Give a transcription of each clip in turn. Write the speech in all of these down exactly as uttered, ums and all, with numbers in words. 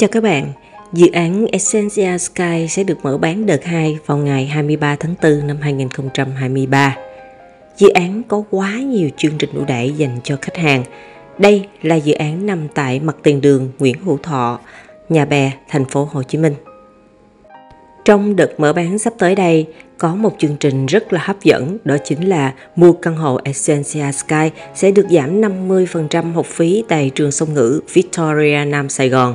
Chào các bạn, dự án Essensia Sky sẽ được mở bán đợt hai vào ngày hai mươi ba tháng tư năm hai nghìn không trăm hai mươi ba. Dự án có quá nhiều chương trình ưu đãi dành cho khách hàng. Đây là dự án nằm tại mặt tiền đường Nguyễn Hữu Thọ, Nhà Bè, thành phố Hồ Chí Minh. Trong đợt mở bán sắp tới đây, có một chương trình rất là hấp dẫn, đó chính là mua căn hộ Essensia Sky sẽ được giảm năm mươi phần trăm học phí tại trường song ngữ Victoria Nam Sài Gòn.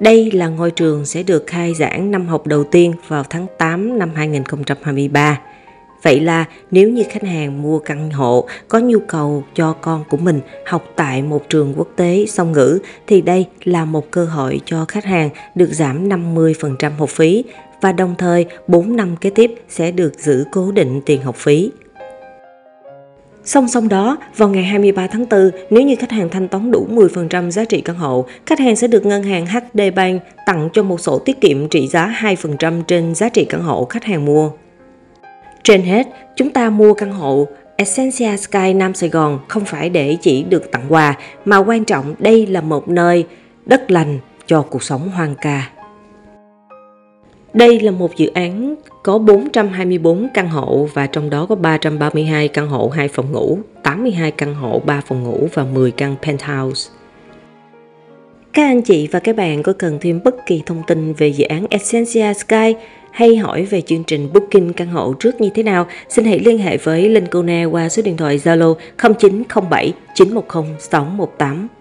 Đây là ngôi trường sẽ được khai giảng năm học đầu tiên vào tháng tám năm hai nghìn không trăm hai mươi ba. Vậy là nếu như khách hàng mua căn hộ có nhu cầu cho con của mình học tại một trường quốc tế song ngữ thì đây là một cơ hội cho khách hàng được giảm năm mươi phần trăm học phí và đồng thời bốn năm kế tiếp sẽ được giữ cố định tiền học phí. Song song đó, vào ngày hai mươi ba tháng tư, nếu như khách hàng thanh toán đủ mười phần trăm giá trị căn hộ, khách hàng sẽ được ngân hàng hát đê Bank tặng cho một sổ tiết kiệm trị giá hai phần trăm trên giá trị căn hộ khách hàng mua. Trên hết, chúng ta mua căn hộ Essensia Sky Nam Sài Gòn không phải để chỉ được tặng quà, mà quan trọng đây là một nơi đất lành cho cuộc sống hoang ca. Đây là một dự án có bốn trăm hai mươi bốn căn hộ và trong đó có ba trăm ba mươi hai căn hộ hai phòng ngủ, tám mươi hai căn hộ ba phòng ngủ và mười căn penthouse. Các anh chị và các bạn có cần thêm bất kỳ thông tin về dự án Essensia Sky hay hỏi về chương trình booking căn hộ trước như thế nào, xin hãy liên hệ với Linh Kona qua số điện thoại Zalo không chín không bảy chín một không sáu một tám.